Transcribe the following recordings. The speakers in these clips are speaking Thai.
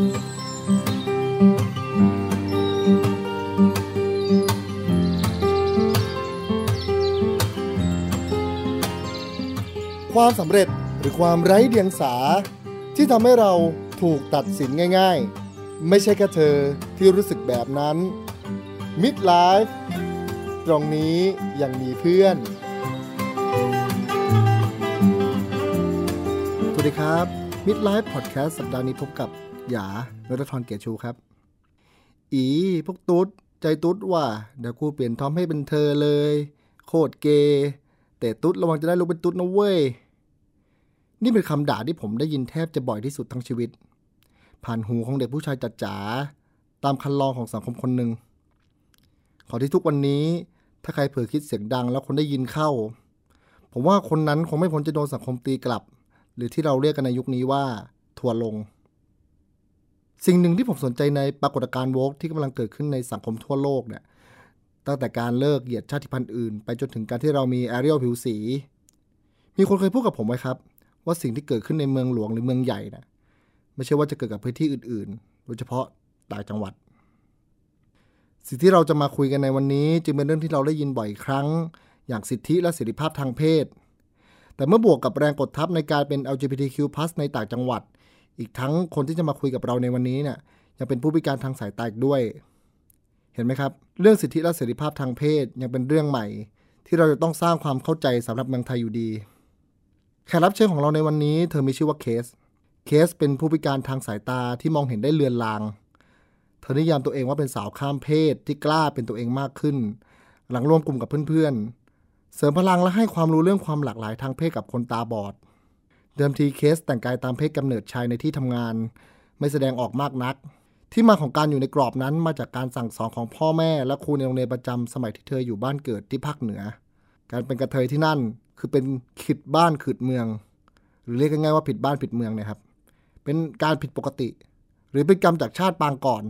ความสำเร็จหรือความไร้เดียงสาที่ทำให้เราถูกตัดสินง่ายๆไม่ใช่แค่เธอที่รู้สึกแบบนั้น Midlife ตรงนี้ยังมีเพื่อนสวัสดีครับ Midlife Podcast สัปดาห์นี้พบกับหยาณรธร เกียรติชูครับพวกตุ๊ดใจตุ๊ดว่าเดี๋ยวกูเปลี่ยนทอมให้เป็นเธอเลยโคตรเกย์แต่ตุ๊ดระวังจะได้ลูกเป็นตุ๊ดนะเว้ยนี่เป็นคำด่าที่ผมได้ยินแทบจะบ่อยที่สุดทั้งชีวิตผ่านหูของเด็กผู้ชายจัดจ๋าตามคันลองของสังคมคนหนึ่งขอที่ทุกวันนี้ถ้าใครเผลอคิดเสียงดังแล้วคนได้ยินเข้าผมว่าคนนั้นคงไม่พ้นจะโดนสังคมตีกลับหรือที่เราเรียกกันในยุคนี้ว่าทัวร์ลงสิ่งหนึ่งที่ผมสนใจในปรากฏการณ์โว๊คที่กำลังเกิดขึ้นในสังคมทั่วโลกเนี่ยตั้งแต่การเลิกเหยียดชาติพันธุ์อื่นไปจนถึงการที่เรามีแอเรียลผิวสีมีคนเคยพูดกับผมไว้ครับว่าสิ่งที่เกิดขึ้นในเมืองหลวงหรือเมืองใหญ่นะไม่ใช่ว่าจะเกิดกับพื้นที่อื่นๆโดยเฉพาะต่างจังหวัดสิ่งที่เราจะมาคุยกันในวันนี้จึงเป็นเรื่องที่เราได้ยินบ่อยครั้งอย่างสิทธิและเสรีภาพทางเพศแต่เมื่อบวกกับแรงกดทับในการเป็น LGBTQ+ ในต่างจังหวัดอีกทั้งคนที่จะมาคุยกับเราในวันนี้เนี่ยยังเป็นผู้พิการทางสายตาอีกด้วยเห็นไหมครับเรื่องสิทธิและเสรีภาพทางเพศยังเป็นเรื่องใหม่ที่เราจะต้องสร้างความเข้าใจสำหรับเมืองไทยอยู่ดีแขกรับเชิญของเราในวันนี้เธอมีชื่อว่าเคสเป็นผู้พิการทางสายตาที่มองเห็นได้เลือนลางเธอนิยามตัวเองว่าเป็นสาวข้ามเพศที่กล้าเป็นตัวเองมากขึ้นหลังร่วมกลุ่มกับเพื่อนๆเสริมพลังและให้ความรู้เรื่องความหลากหลายทางเพศกับคนตาบอดเดิมทีเคสแต่งกายตามเพศกำเนิดชายในที่ทำงานไม่แสดงออกมากนักที่มาของการอยู่ในกรอบนั้นมาจากการสั่งสอนของพ่อแม่และครูในโรงเรียนประจำสมัยที่เธออยู่บ้านเกิดที่ภาคเหนือการเป็นกระเทยที่นั่นคือเป็นขิดบ้านขิดเมืองหรือเรียกง่ายๆว่าผิดบ้านผิดเมืองนะครับเป็นการผิดปกติหรือเป็นกรรมจากชาติปางก่อน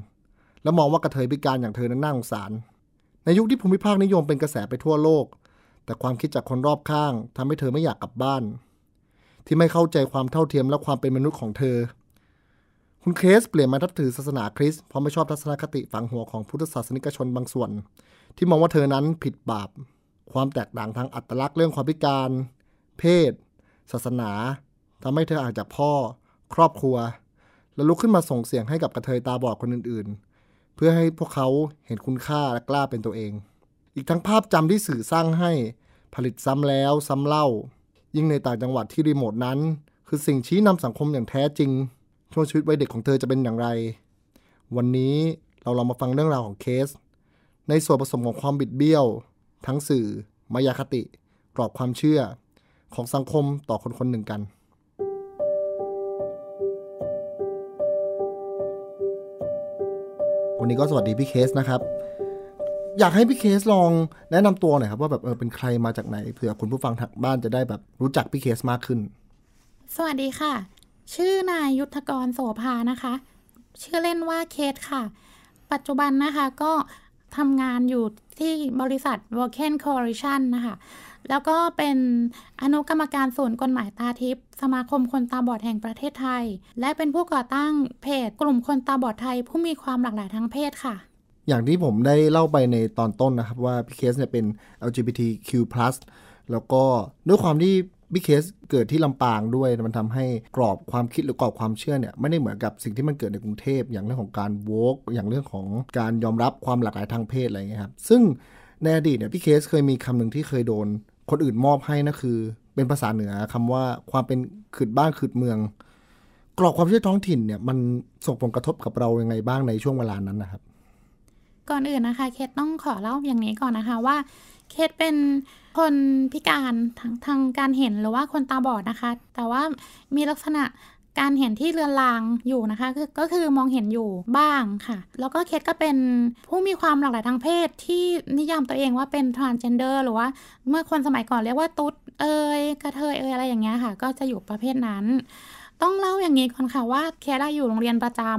แล้วมองว่ากระเทยพิการอย่างเธอนั้นน่าสงสารในยุคที่ภูมิภาคนิยมเป็นกระแสไปทั่วโลกแต่ความคิดจากคนรอบข้างทำให้เธอไม่อยากกลับบ้านที่ไม่เข้าใจความเท่าเทียมและความเป็นมนุษย์ของเธอคุณเคสเปลี่ยนมานับถือศาสนาคริสต์เพราะไม่ชอบทัศนคติฝังหัวของพุทธศาสนิกชนบางส่วนที่มองว่าเธอนั้นผิดบาปความแตกต่างทางอัตลักษณ์เรื่องความพิการเพศศาสนาทำให้เธอห่างจากพ่อครอบครัวและลุกขึ้นมาส่งเสียงให้กับกระเทยตาบอดคนอื่นๆเพื่อให้พวกเขาเห็นคุณค่าและกล้าเป็นตัวเองอีกทั้งภาพจำที่สื่อสร้างให้ผลิตซ้ำแล้วซ้ำเล่ายิ่งในต่างจังหวัดที่รีโมทนั้นคือสิ่งชี้นำสังคมอย่างแท้จริงช่วงชีวิตวัยเด็กของเธอจะเป็นอย่างไรวันนี้เราลองมาฟังเรื่องราวของเคสในส่วนผสมของความบิดเบี้ยวทั้งสื่อมายาคติกรอบความเชื่อของสังคมต่อคนคนหนึ่งกันวันนี้ก็สวัสดีพี่เคสนะครับอยากให้พี่เคสลองแนะนำตัวหน่อยครับว่าแบบเป็นใครมาจากไหนเผื่อคุณผู้ฟังทางบ้านจะได้แบบรู้จักพี่เคสมากขึ้นสวัสดีค่ะชื่อนายยุทธกรโสภานะคะชื่อเล่นว่าเคสค่ะปัจจุบันนะคะก็ทำงานอยู่ที่บริษัท Vulcan Corporation นะคะแล้วก็เป็นอนุกรรมการศูนย์กฎหมายตาทิพย์สมาคมคนตาบอดแห่งประเทศไทยและเป็นผู้ก่อตั้งเพจกลุ่มคนตาบอดไทยผู้มีความหลากหลายทางเพศค่ะอย่างที่ผมได้เล่าไปในตอนต้นนะครับว่าพี่เคสเนี่ยเป็น LGBTQ+ แล้วก็ด้วยความที่พี่เคสเกิดที่ลำปางด้วยมันทำให้กรอบความคิดหรือกรอบความเชื่อเนี่ยไม่ได้เหมือนกับสิ่งที่มันเกิดในกรุงเทพอย่างเรื่องของการโว๊คอย่างเรื่องของการยอมรับความหลากหลายทางเพศอะไรเงี้ยครับซึ่งในอดีตเนี่ยพี่เคสเคยมีคำหนึ่งที่เคยโดนคนอื่นมอบให้นะคือเป็นภาษาเหนือคำว่าความเป็นขืดบ้านขืดเมืองกรอบความเชื่อท้องถิ่นเนี่ยมันส่งผลกระทบกับเรายังไงบ้างในช่วงเวลานั้นนะครับก่อนอื่นนะคะเคสต้องขอเล่าอย่างนี้ก่อนนะคะว่าเคสเป็นคนพิการทางการเห็นหรือว่าคนตาบอดนะคะแต่ว่ามีลักษณะการเห็นที่เลือนลางอยู่นะคะก็คือมองเห็นอยู่บ้างค่ะแล้วก็เคสก็เป็นผู้มีความหลากหลายทางเพศที่นิยามตัวเองว่าเป็น transgender หรือว่าเมื่อคนสมัยก่อนเรียกว่าตุ๊ดเอ่ยกระเทยเอ่ยอะไรอย่างเงี้ยค่ะก็จะอยู่ประเภทนั้นต้องเล่าอย่างนี้ก่อนค่ะว่าเคสได้อยู่โรงเรียนประจำ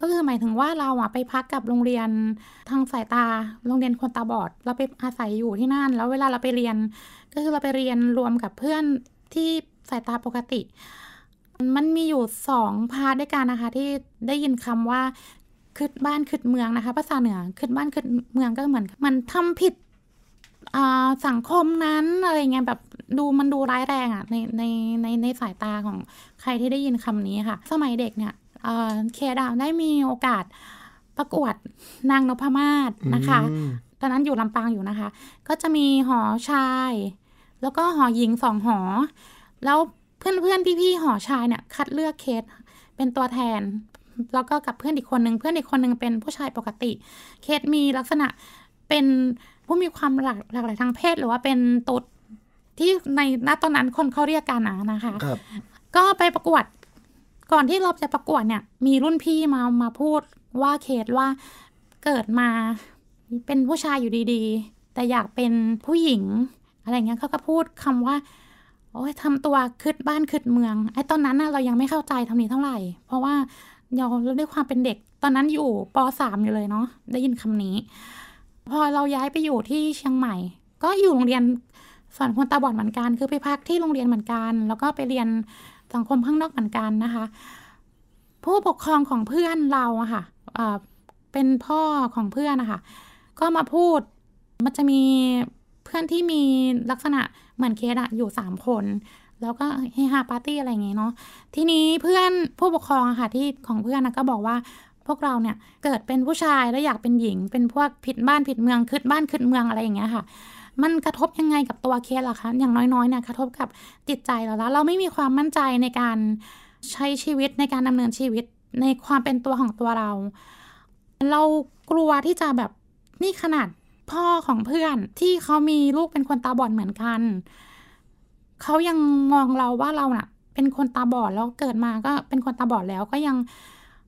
ก็คือหมายถึงว่าเราไปพักกับโรงเรียนทางสายตาโรงเรียนคนตาบอดเราไปอาศัยอยู่ที่นั่นแล้วเวลาเราไปเรียนก็คือเราไปเรียนรวมกับเพื่อนที่สายตาปกติ มันมีอยู่2พาร์ทด้วยกันนะคะที่ได้ยินคำว่าขึ้นบ้านขึ้นเมืองนะคะภาษาเหนือขึ้นบ้านขึ้นเมืองก็เหมือนมันทำผิดสังคมนั้นอะไรเงี้ยแบบมันดูร้ายแรงอ่ะในสายตาของใครที่ได้ยินคำนี้ค่ะสมัยเด็กเนี่ยเคดาวได้มีโอกาสประกวดนางนพมาศนะคะตอนนั้นอยู่ลำปางอยู่นะคะก็จะมีหอชายแล้วก็หอหญิง2หอแล้วเพื่อนพี่ๆหอชายเนี่ยคัดเลือกเคสเป็นตัวแทนแล้วก็กับเพื่อนอีกคนนึงเป็นผู้ชายปกติเคสมีลักษณะเป็นผู้มีความหลากหลายทางเพศหรือว่าเป็นตุ๊ดที่ในณตอนนั้นคนเขาเรียกกันนะคะก็ไปประกวดก่อนที่เราจะประกวดเนี่ยมีรุ่นพี่มาพูดว่าเคสว่าเกิดมาเป็นผู้ชายอยู่ดีๆแต่อยากเป็นผู้หญิงอะไรเงี้ยเขาก็พูดคำว่าโอ้ยทำตัวคืดบ้านคืดเมืองไอ้ตอนนั้นน่ะเรายังไม่เข้าใจทำนี้เท่าไหร่เพราะว่าเราด้วยความเป็นเด็กตอนนั้นอยู่ป.3 อยู่เลยเนาะได้ยินคำนี้พอเราย้ายไปอยู่ที่เชียงใหม่ก็อยู่โรงเรียนสอนคนตาบอดเหมือนกันคือไปพักที่โรงเรียนเหมือนกันแล้วก็ไปเรียนสังคมข้างนอกเหมือนกันนะคะผู้ปกครองของเพื่อนเราอะค่ะเป็นพ่อของเพื่อนนะคะก็มาพูดมันจะมีเพื่อนที่มีลักษณะเหมือนเคสอะอยู่3คนแล้วก็เฮฮาปาร์ตี้อะไรอย่างเงี้ยเนาะทีนี้เพื่อนผู้ปกครองอะค่ะที่ของเพื่อนนะก็บอกว่าพวกเราเนี่ยเกิดเป็นผู้ชายแล้วอยากเป็นหญิงเป็นพวกผิดบ้านผิดเมืองคืดบ้านคืดเมืองอะไรอย่างเงี้ยค่ะมันกระทบยังไงกับตัวเคสล่ะคะอย่างน้อยๆเนี่ยกระทบกับจิตใจเราแล้วเราไม่มีความมั่นใจในการใช้ชีวิตในการดำเนินชีวิตในความเป็นตัวของตัวเรากลัวที่จะแบบนี่ขนาดพ่อของเพื่อนที่เขามีลูกเป็นคนตาบอดเหมือนกันเขายังมองเราว่าเราน่ะเป็นคนตาบอดแล้วเกิดมาก็เป็นคนตาบอดแล้วก็ยัง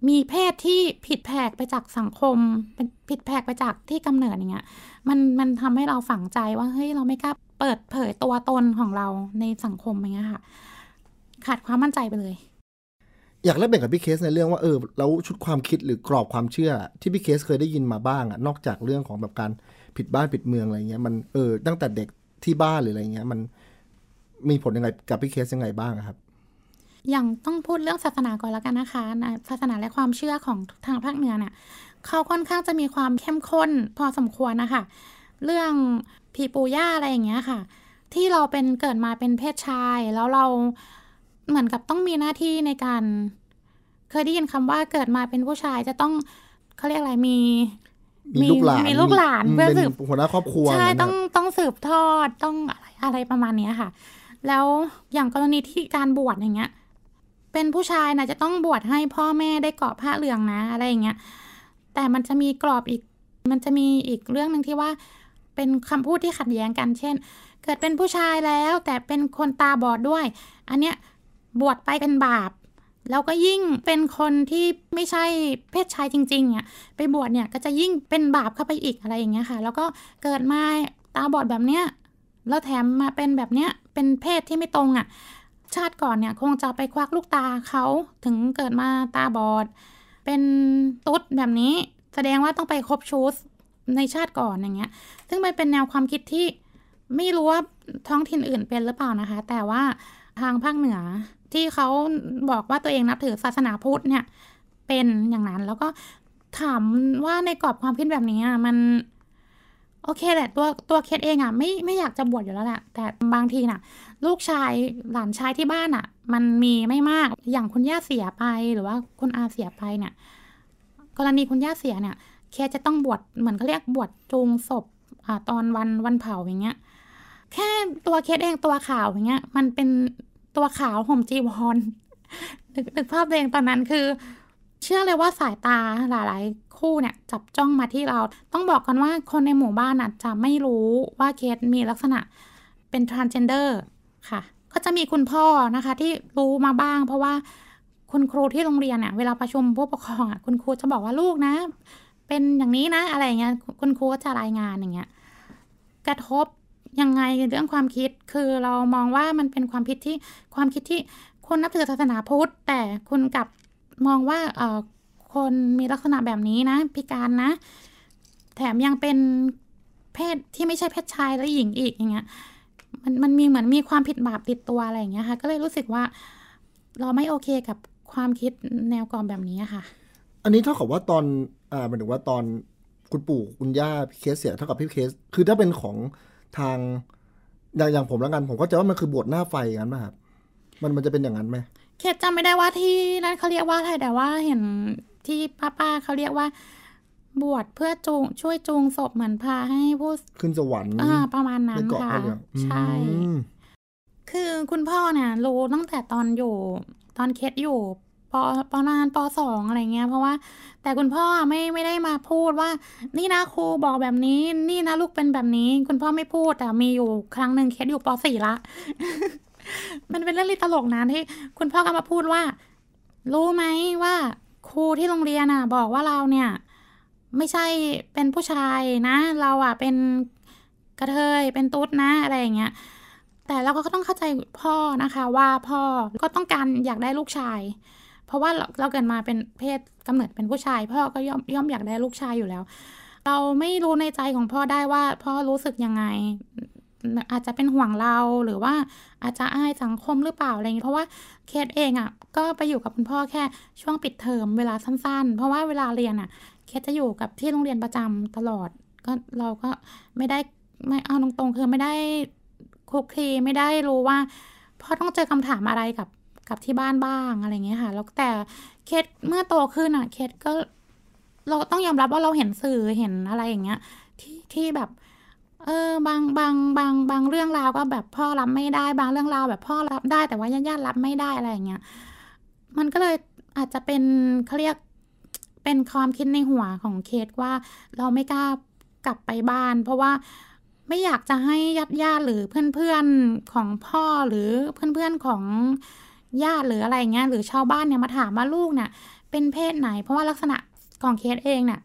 มีเพศที่ผิดแผกไปจากสังคมเป็นผิดแผกไปจากที่กำเนิดอย่างเงี้ยมันทำให้เราฝังใจว่าเฮ้ยเราไม่กล้าเปิดเผยตัวตนของเราในสังคมอย่างเงี้ยค่ะขาดความมั่นใจไปเลยอยากเล่าแบ่งกับพี่เคสในเรื่องว่าแล้วชุดความคิดหรือกรอบความเชื่อที่พี่เคสเคยได้ยินมาบ้างอะนอกจากเรื่องของแบบการผิดบ้านผิดเมืองอะไรเงี้ยมันตั้งแต่เด็กที่บ้านหรืออะไรเงี้ยมันมีผลยังไงกับพี่เคสยังไงบ้างครับอย่างต้องพูดเรื่องศาสนาก่อนแล้วกันนะคะศาสนาและความเชื่อของทางภาคเหนือเนี่ยเขาค่อนข้างจะมีความเข้มข้นพอสมควรนะคะเรื่องผีปู่ย่าอะไรอย่างเงี้ยค่ะที่เราเป็นเกิดมาเป็นเพศชายแล้วเราเหมือนกับต้องมีหน้าที่ในการเคยได้ยินคำว่าเกิดมาเป็นผู้ชายจะต้องเขาเรียกอะไรมีลูกหลานเพื่อสืบหัวหน้าครอบครัวใช่ต้องสืบทอดต้องอะไรประมาณนี้ค่ะแล้วอย่างกรณีที่การบวชอย่างเงี้ยเป็นผู้ชายนะจะต้องบวชให้พ่อแม่ได้เกาะผ้าเหลืองนะอะไรอย่างเงี้ยแต่มันจะมีกรอบอีกมันจะมีอีกเรื่องนึงที่ว่าเป็นคำพูดที่ขัดแย้งกันเช่นเกิดเป็นผู้ชายแล้วแต่เป็นคนตาบอดด้วยอันเนี้ยบวชไปเป็นบาปแล้วก็ยิ่งเป็นคนที่ไม่ใช่เพศชายจริงๆเนี่ยไปบวชเนี่ยก็จะยิ่งเป็นบาปเข้าไปอีกอะไรอย่างเงี้ยค่ะแล้วก็เกิดมาตาบอดแบบเนี้ยแล้วแถมมาเป็นแบบเนี้ยเป็นเพศที่ไม่ตรงอ่ะชาติก่อนเนี่ยคงจะไปควักลูกตาเขาถึงเกิดมาตาบอดเป็นตุ๊ดแบบนี้แสดงว่าต้องไปคบชู้ในชาติก่อนอย่างเงี้ยซึ่งมันเป็นแนวความคิดที่ไม่รู้ว่าท้องถิ่นอื่นเป็นหรือเปล่านะคะแต่ว่าทางภาคเหนือที่เขาบอกว่าตัวเองนับถือศาสนาพุทธเนี่ยเป็นอย่างนั้นแล้วก็ถามว่าในกรอบความคิดแบบนี้มันโอเคแหละตัวเคสเองไม่อยากจะบวชอยู่แล้วแหละแต่บางทีน่ะลูกชายหลานชายที่บ้านมันมีไม่มากอย่างคุณย่าเสียไปหรือว่าคุณอาเสียไปเนี่ยกรณีคุณย่าเสียเนี่ยเคสจะต้องบวชเหมือนเขาเรียกบวชจูงศพตอนวันเผาอย่างเงี้ยแค่ตัวเคสเองตัวขาวอย่างเงี้ยมันเป็นตัวขาวห่มจีวรนึกภาพตัวเองตอนนั้นคือเชื่อเลยว่าสายตาหลายๆคู่เนี่ยจับจ้องมาที่เราต้องบอกกันว่าคนในหมู่บ้านน่ะจะไม่รู้ว่าเคสมีลักษณะเป็น transgender ค่ะก็จะมีคุณพ่อนะคะที่รู้มาบ้างเพราะว่าคุณครูที่โรงเรียนเนี่ยเวลาประชุมผู้ปกครองคุณครูจะบอกว่าลูกนะเป็นอย่างนี้นะอะไรเงี้ยคุณครูก็จะรายงานอย่างเงี้ยกระทบยังไงเรื่องความคิดคือเรามองว่ามันเป็นความคิดที่คนนับถือศาสนาพุทธแต่คุณกลับมองว่าคนมีลักษณะแบบนี้นะพิการนะแถมยังเป็นเพศที่ไม่ใช่เพศชายและหญิงอีกอย่างเงี้ยมันมีเหมือนมีความผิดบาปติดตัวอะไรอย่างเงี้ยค่ะก็เลยรู้สึกว่า เราไม่โอเคกับความคิดแนวกรอบแบบนี้ค่ะอันนี้เท่ากับว่าตอนหมายถึงว่าตอนคุณปู่คุณย่าพี่เคสเสียเท่ากับพี่เคสคือถ้าเป็นของทางอย่างผมแล้วกันผมก็จะว่ามันคือบวชหน้าไฟอย่างนั้นป่ะครับมันจะเป็นอย่างนั้นไหมเคสจำไม่ได้ว่าที่นั่นเขาเรียกว่าอะไรแต่ว่าเห็นที่ป้าเขาเรียกว่าบวชเพื่อช่วยจูงศพเหมือนพาให้ผู้ขึ้นสวรรค์ประมาณนั้นค่ะใช่คือคุณพ่อเนี่ยรู้ตั้งแต่ตอนเคสอยู่ป.2 อะไรเงี้ยเพราะว่าแต่คุณพ่อไม่ได้มาพูดว่านี่นะครูบอกแบบนี้นี่นะลูกเป็นแบบนี้คุณพ่อไม่พูดแต่มีอยู่ครั้งนึงเคสอยู่ป.4 ละ มันเป็นเรื่องตลกนะที่คุณพ่อก็มาพูดว่ารู้ไหมว่าครูที่โรงเรียนน่ะบอกว่าเราเนี่ยไม่ใช่เป็นผู้ชายนะเราอ่ะเป็นกระเทยเป็นตุ๊ดนะอะไรอย่างเงี้ยแต่เราก็ต้องเข้าใจพ่อนะคะว่าพ่อก็ต้องการอยากได้ลูกชายเพราะว่าเราเกิดมาเป็นเพศกำเนิดเป็นผู้ชายพ่อก็ย่อมอยากได้ลูกชายอยู่แล้วเราไม่รู้ในใจของพ่อได้ว่าพ่อรู้สึกยังไงอาจจะเป็นห่วงเราหรือว่าอาจจะอายสังคมหรือเปล่าอะไรอย่างนี้เพราะว่าเคสเองอ่ะก็ไปอยู่กับคุณพ่อแค่ช่วงปิดเทอมเวลาสั้นๆเพราะว่าเวลาเรียนอ่ะเคสจะอยู่กับที่โรงเรียนประจำตลอดก็เราก็ไม่ได้ไม่เอาตรงๆคือไม่ได้คุกคีไม่ได้รู้ว่าพ่อต้องเจอคำถามอะไรกับที่บ้านบ้างอะไรเงี้ยค่ะแล้วแต่เคสเมื่อโตขึ้นอ่ะเคสก็เราต้องยอมรับว่าเราเห็นสื่อเห็นอะไรอย่างเงี้ยที่แบบบางเรื่องราวก็แบบพ่อรับไม่ได้บางเรื่องราวแบบพ่อรับได้แต่ว่าญาติรับไม่ได้อะไรอย่างเงี้ยมันก็เลยอาจจะเป็นเขาเรียกเป็นความคิดในหัวของเคสว่าเราไม่กล้ากลับไปบ้านเพราะว่าไม่อยากจะให้ญาติหรือเพื่อนๆของพ่อหรือเพื่อนๆของญาติหรืออะไรเงี้ยหรือชาวบ้านเนี่ยมาถามว่าลูกเนี่ยเป็นเพศไหนเพราะว่าลักษณะของเคสเองเนี่ย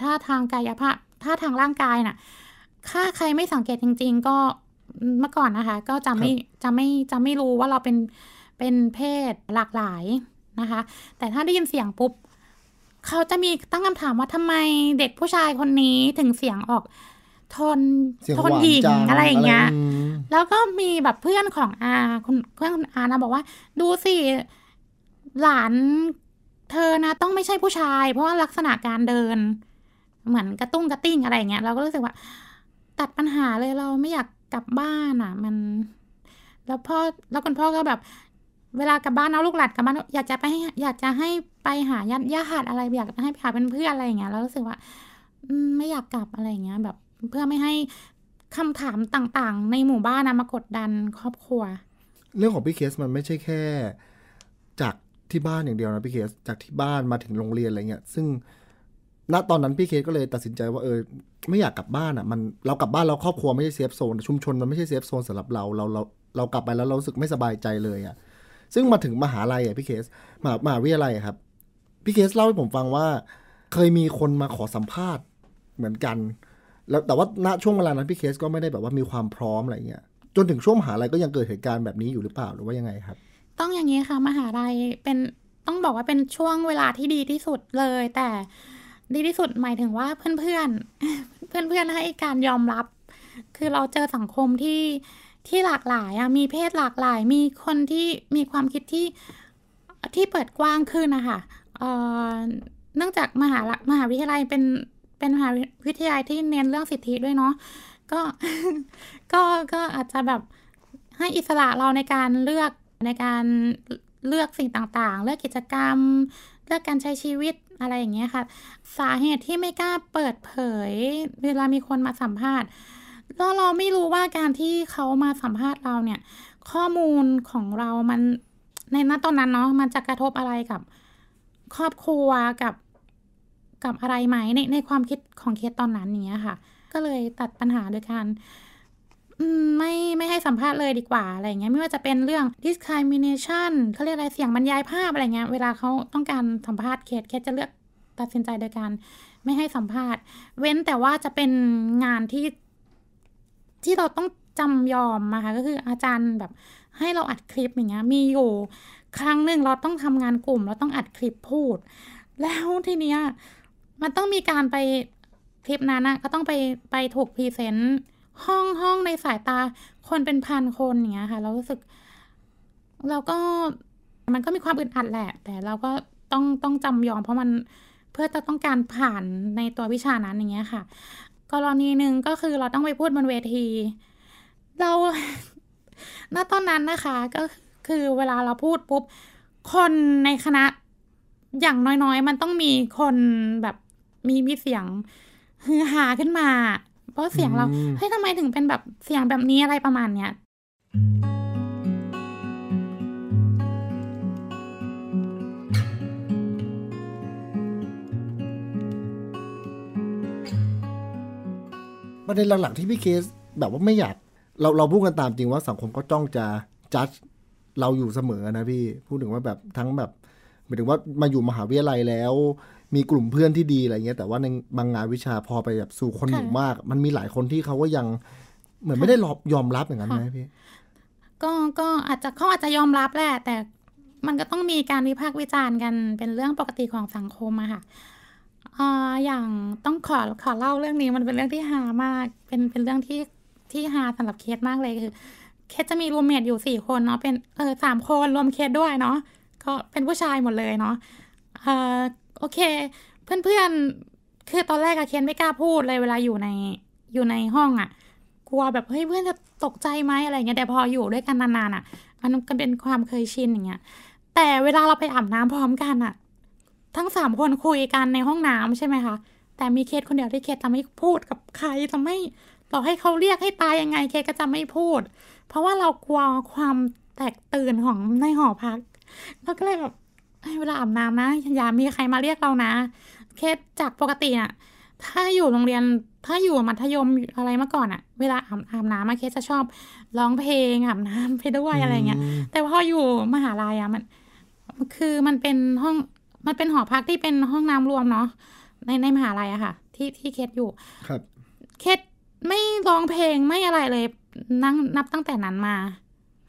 ถ้าทางกายภาพถ้าทางร่างกายน่ะถ้าใครไม่สังเกตจริงๆก็เมื่อก่อนนะคะก็จะไม่รู้ว่าเราเป็นเพศหลากหลายนะคะแต่ถ้าได้ยินเสียงปุ๊บเขาจะมีตั้งคำถามว่าทำไมเด็กผู้ชายคนนี้ถึงเสียงออกโทนหญิงอะไรอย่างเงี้ยแล้วก็มีแบบเพื่อนของอาคุณเพื่อนอานะบอกว่าดูสิหลานเธอนะต้องไม่ใช่ผู้ชายเพราะว่าลักษณะการเดินเหมือนกระตุ้งกระติ้งอะไรอย่างเงี้ยเราก็รู้สึกว่าตัดปัญหาเลยเราไม่อยากกลับบ้านอ่ะมันแล้วพ่อแล้วคุณพ่อก็แบบเวลากลับบ้านเอาลูกหลานกลับบ้านอยากจะให้ไปหาญาติอะไรอยากให้ไปหาเพื่อนอะไรอย่างเงี้ยแล้วรู้สึกว่าไม่อยากกลับอะไรอย่างเงี้ยแบบเพื่อไม่ให้คำถามต่างๆในหมู่บ้านมากดดันครอบครัวเรื่องของพี่เคสมันไม่ใช่แค่จากที่บ้านอย่างเดียวนะพี่เคสจากที่บ้านมาถึงโรงเรียนอะไรเงี้ยซึ่งณตอนนั้นพี่เคสก็เลยตัดสินใจว่าไม่อยากกลับบ้านอ่ะมันเรากลับบ้านเราครอบครัวไม่ใช่เซฟโซนชุมชนมันไม่ใช่เซฟโซนสำหรับเรากลับไปแล้วเรารู้สึกไม่สบายใจเลยอ่ะซึ่งมาถึงมหาลัยอ่ะพี่เคสมหาวิทยาลัยครับพี่เคสเล่าให้ผมฟังว่าเคยมีคนมาขอสัมภาษณ์เหมือนกันแล้วแต่ว่าณช่วงเวลานั้นพี่เคสก็ไม่ได้แบบว่ามีความพร้อมอะไรเงี้ยจนถึงช่วงมหาลัยก็ยังเกิดเหตุการณ์แบบนี้อยู่หรือเปล่าหรือว่ายังไงครับต้องอย่างนี้ค่ะมหาลัยเป็นต้องบอกว่าเป็นช่วงเวลาที่ดีที่สุดเลยแต่ดีที่สุดหมายถึงว่าเพื่อนให้การยอมรับคือเราเจอสังคมที่หลากหลายมีเพศหลากหลายมีคนที่มีความคิดที่เปิดกว้างขึ้นนะคะเนื่องจากมหาวิทยาลัยเป็นมหาวิทยาลัยที่เน้นเรื่องสิทธิด้วยเนาะก็อาจจะแบบให้อิสระเราในการเลือกสิ่งต่างๆเลือกกิจกรรมเลือกการใช้ชีวิตอะไรอย่างเงี้ยค่ะสาเหตุที่ไม่กล้าเปิดเผยเวลามีคนมาสัมภาษณ์เราไม่รู้ว่าการที่เขามาสัมภาษณ์เราเนี่ยข้อมูลของเรามันในณตอนนั้นเนาะมันจะกระทบอะไรกับครอบครัวกับอะไรไหมในความคิดของเคสตอนนั้นอย่างเงี้ยค่ะก็เลยตัดปัญหาโดยการไม่ให้สัมภาษณ์เลยดีกว่าอะไรเงี้ยไม่ว่าจะเป็นเรื่อง discrimination เขาเรียกอะไรเสียงบรรยายภาพอะไรเงี้ยเวลาเขาต้องการสัมภาษณ์เคสจะเลือกตัดสินใจโดยการไม่ให้สัมภาษณ์เว้นแต่ว่าจะเป็นงานที่เราต้องจำยอมนะคะก็คืออาจารย์แบบให้เราอัดคลิปอย่างเงี้ยมีอยู่ครั้งหนึ่งเราต้องทำงานกลุ่มเราต้องอัดคลิปพูดแล้วทีเนี้ยมันต้องมีการไปคลิปนั้นนะก็ต้องไปถูกพรีเซนต์ห้องในสายตาคนเป็นพันคนอย่างเงี้ยค่ะเรารู้สึกเราก็ มันก็มีความอึดอัดแหละแต่เราก็ต้องจำยอมเพราะมันเพื่อจะต้องการผ่านในตัววิชานั้นอย่างเงี้ยค่ะกรณีหนึ่งก็คือเราต้องไปพูดบนเวทีเราณ ตอนนั้นนะคะก็คือเวลาเราพูดปุ๊บคนในคณะอย่างน้อยๆมันต้องมีคนแบบมีเสียงฮือฮาขึ้นมาเพราะเสียงเราเฮ้ยทำไมถึงเป็นแบบเสียงแบบนี้อะไรประมาณเนี้ยประเด็นหลักๆที่พี่เคสแบบว่าไม่อยากเราพูดกันตามจริงว่าสังคมก็จ้องจะจัดเราอยู่เสมอนะพี่พูดถึงว่าแบบทั้งแบบหมายถึงว่ามาอยู่มหาวิทยาลัยแล้วมีกลุ่มเพื่อนที่ดีอะไรเงี้ยแต่ว่าในบางงานวิชาพอไปแบบสู่คนหมู่มากมันมีหลายคนที่เขาก็ยังเหมือนไม่ได้ยอมรับอย่างนั้นไหมพี่ก็อาจจะเขาอาจจะยอมรับแหละแต่มันก็ต้องมีการวิพากษ์วิจารณ์กันเป็นเรื่องปกติของสังคมอะค่ะอย่างต้องขอเล่าเรื่องนี้มันเป็นเรื่องที่ฮามากเป็นเรื่องที่ฮาสำหรับเคสมากเลยคือเคสจะมีรูมเมทอยู่4คนเนาะเป็น3คนรวมเคสด้วยเนาะก็เป็นผู้ชายหมดเลยเนาะโอเคเพื่อนๆคือตอนแรกอะเคสไม่กล้าพูดเลยเวลาอยู่ในห้องอะกลัวแบบเฮ้ยเพื่อนจะตกใจไหมอะไรเงี้ยแต่พออยู่ด้วยกันนานๆอะมันก็เป็นความเคยชินอย่างเงี้ยแต่เวลาเราไปอาบน้ำพร้อมกันอะทั้ง3คนคุยกันในห้องน้ำใช่ไหมคะแต่มีเคสคนเดียวที่เคสจะไม่พูดกับใครจะไม่ต่อให้เขาเรียกให้ตายยังไงเคสก็จะไม่พูดเพราะว่าเรากลัวความแตกตื่นของในหอพักเราก็เลยแบบเวลาอาบน้ำนะอย่ามีใครมาเรียกเรานะเคสจากปกติน่ะถ้าอยู่โรงเรียนถ้าอยู่มัธยมอะไรมาก่อนอะเวลาอาบน้ำเคสจะชอบร้องเพลงอาบน้ำไปด้วยอะไรเงี้ยแต่พออยู่มหาลัยอะมันคือมันเป็นหอพักที่เป็นห้องน้ำรวมเนาะในมหาลัยอะค่ะที่เคสอยู่ครับเคสไม่ร้องเพลงไม่อะไรเลยนั่งนับตั้งแต่นั้นมา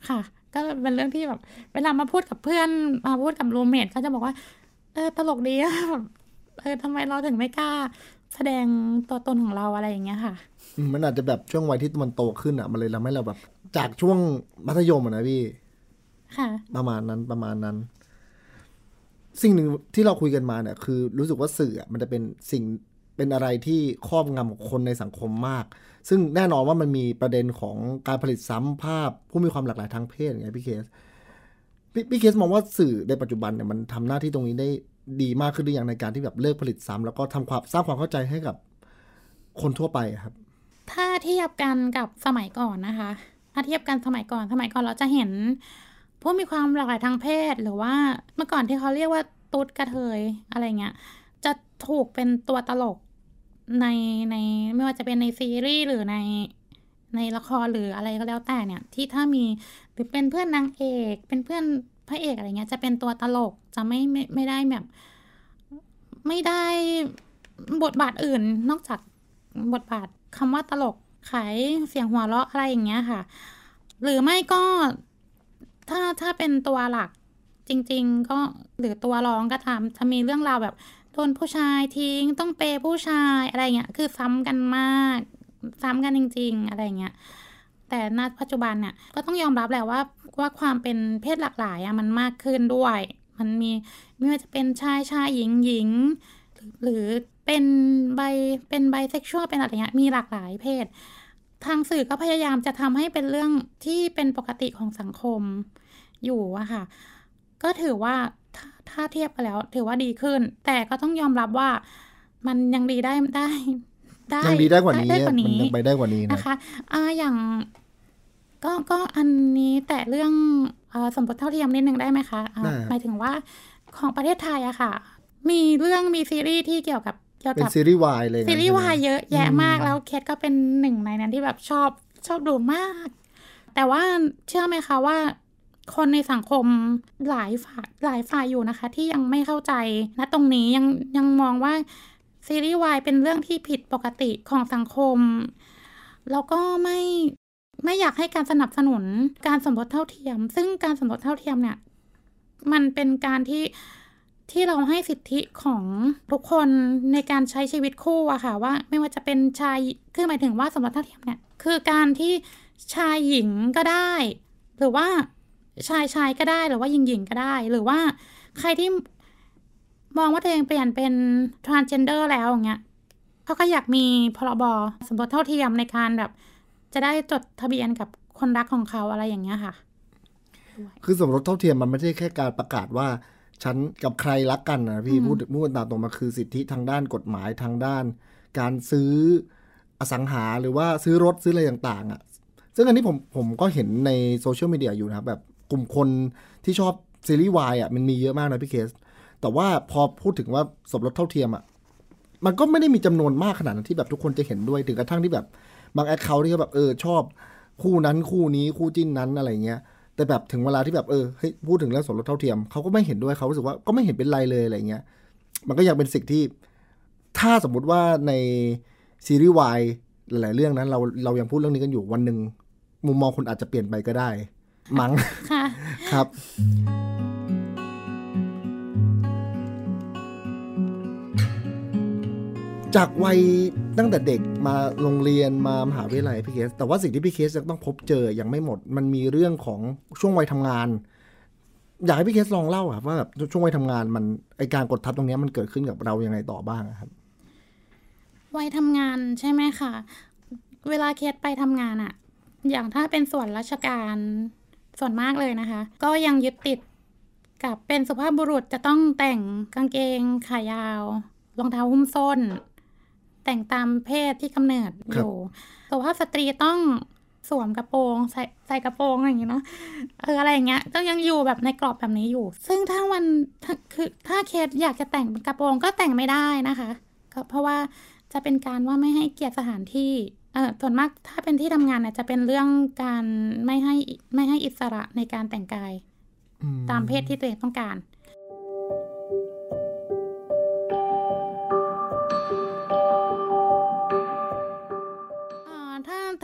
ค่ะก็เป็นเรื่องที่แบบเวลามาพูดกับเพื่อนมาพูดกับรูมเมทก็จะบอกว่าตลกดีแบบทำไมเราถึงไม่กล้าแสดงตัวตนของเราอะไรอย่างเงี้ยค่ะมันอาจจะแบบช่วงวัยที่มันโตขึ้นอะมันเลยทำให้เราแบบจากช่วงมัธยมนะพี่ค่ะประมาณนั้นสิ่งหนึ่งที่เราคุยกันมาเนี่ยคือรู้สึกว่าสื่อมันจะเป็นสิ่งเป็นอะไรที่ครอบงำคนในสังคมมากซึ่งแน่นอนว่ามันมีประเด็นของการผลิตซ้ำภาพผู้มีความหลากหลายทางเพศไงพี่เคสพี่เคสมองว่าสื่อในปัจจุบันเนี่ยมันทำหน้าที่ตรงนี้ได้ดีมากขึ้นหรือยังในการที่แบบเลิกผลิตซ้ำแล้วก็ทำความสร้างความเข้าใจให้กับคนทั่วไปครับถ้าเทียบกันกับสมัยก่อนนะคะถ้าเทียบกันสมัยก่อนเราจะเห็นผู้มีความหลากหลายทางเพศหรือว่าเมื่อก่อนที่เขาเรียกว่าตุ๊ดกระเทยอะไรเงี้ยจะถูกเป็นตัวตลกในไม่ว่าจะเป็นในซีรีส์หรือในละครหรืออะไรก็แล้วแต่เนี่ยที่ถ้ามีหรือเป็นเพื่อนนางเอกเป็นเพื่อนพระเอกอะไรเงี้ยจะเป็นตัวตลกจะไม่ได้แบบไม่ได้บทบาทอื่นนอกจากบทบาทคำว่าตลกขายเสียงหัวเราะอะไรอย่างเงี้ยค่ะหรือไม่ก็ถ้าเป็นตัวหลักจริงๆก็หรือตัวรองก็ตามจะมีเรื่องราวแบบโดนผู้ชายทิ้งต้องเปย์ผู้ชายอะไรเงี้ยคือซ้ำกันมากซ้ำกันจริงๆอะไรเงี้ยแต่ณปัจจุบันเนี่ยก็ต้องยอมรับแหละว่าความเป็นเพศหลากหลายมันมากขึ้นด้วยมันมีไม่ว่าจะเป็นชายหญิงหรือเป็นไบเซ็กชวลเป็นอะไรเงี้ยมีหลากหลายเพศทางสื่อก็พยายามจะทำให้เป็นเรื่องที่เป็นปกติของสังคมอยู่อะค่ะก็ถือว่าถ้าเทียบกันแล้วถือว่าดีขึ้นแต่ก็ต้องยอมรับว่ามันยังดีได้ยังดีได้กว่านี้มันยังไปได้กว่านี้นะคะอย่างก็อันนี้แต่เรื่องสมรสเท่าเทียมนิดนึงได้ไหมคะหมายถึงว่าของประเทศไทยอะค่ะมีเรื่องมีซีรีส์ที่เกี่ยวกับเป็นซีรีส์วายเลยซีรีส์วายเยอะแยะมากแล้วเคสก็เป็นหนึ่งในนั้นที่แบบชอบดูมากแต่ว่าเชื่อไหมคะว่าคนในสังคมหลายฝ่ายอยู่นะคะที่ยังไม่เข้าใจนะตรงนี้ยังมองว่าซีรีส์วายเป็นเรื่องที่ผิดปกติของสังคมแล้วก็ไม่อยากให้การสนับสนุนการสมรสเท่าเทียมซึ่งการสมรสเท่าเทียมเนี่ยมันเป็นการที่เราให้สิทธิของทุกคนในการใช้ชีวิตคู่อะค่ะว่าไม่ว่าจะเป็นชายคือหมายถึงว่าสมรสเท่าเทียมเนี่ยคือการที่ชายหญิงก็ได้หรือว่า ชายๆก็ได้หรือว่าหญิงๆก็ได้หรือว่าใครที่มองว่าตัวเองเปลี่ยนเป็นทรานส์เจนเดอร์แล้วอย่างเงี้ยเขาก็อยากมีพรบ.สมรสเท่าเทียมในการแบบจะได้จดทะเบียนกับคนรักของเขาอะไรอย่างเงี้ยค่ะคือสมรสเท่าเทียมมันไม่ใช่แค่การประกาศว่าฉันกับใครรักกันนะพี่พูดตามตรงมาคือสิทธิทางด้านกฎหมายทางด้านการซื้ออสังหาหรือว่าซื้อรถซื้ออะไรต่างๆอ่ะซึ่งอันนี้ผมก็เห็นในโซเชียลมีเดียอยู่นะครับแบบกลุ่มคนที่ชอบซีรีส์วายอ่ะมันมีเยอะมากนะพี่เคสแต่ว่าพอพูดถึงว่าสมรสเท่าเทียมอ่ะมันก็ไม่ได้มีจำนวนมากขนาดนั้นที่แบบทุกคนจะเห็นด้วยถึงกระทั่งที่แบบบางแอคเคาท์ที่เขาแบบชอบคู่นั้นคู่นี้คู่จิ้นนั้นอะไรเงี้ยแต่แบบถึงเวลาที่แบบเฮ้ยพูดถึงเรื่องสมรสเท่าเทียมเขาก็ไม่เห็นด้วยเขารู้สึกว่าก็ไม่เห็นเป็นไรเลยอะไรเงี้ยมันก็ยังเป็นสิ่งที่ถ้าสมมุติว่าในซีรีส์วายหลายๆเรื่องนั้นเรายังพูดเรื่องนี้กันอยู่วันหนึ่งมุมมองคนอาจจะเปลี่ยนไปก็ได้มั้งค่ะครับจากวัยตั้งแต่เด็กมาโรงเรียนมามหาวิทยาลัยพี่เคสแต่ว่าสิ่งที่พี่เคสยังต้องพบเจอยังไม่หมดมันมีเรื่องของช่วงวัยทำงานอยากให้พี่เคสลองเล่าครับว่าแบบช่วงวัยทำงานมันไอการกดทับตรงนี้มันเกิดขึ้นกับเรายังไงต่อบ้างครับวัยทำงานใช่ไหมคะเวลาเคสไปทำงานอะอย่างถ้าเป็นส่วนราชการส่วนมากเลยนะคะก็ยังยึดติดกับเป็นสุภาพบุรุษจะต้องแต่งกางเกงขายาวรองเท้าหุ้มส้นแต่งตามเพศที่กำเนิดอยู่สุภาพสตรีต้องสวมกระโปรงใส่กระโปรงอย่างนี้เนาะอะไรอย่างเงี้ยต้องยังอยู่แบบในกรอบแบบนี้อยู่ซึ่งถ้าเคสอยากจะแต่งกระโปรงก็แต่งไม่ได้นะคะเพราะว่าจะเป็นการว่าไม่ให้เกียรติสถานที่ส่วนมากถ้าเป็นที่ทำงานเนี่ยจะเป็นเรื่องการไม่ให้อิสระในการแต่งกายตามเพศที่ตัวเองต้องการ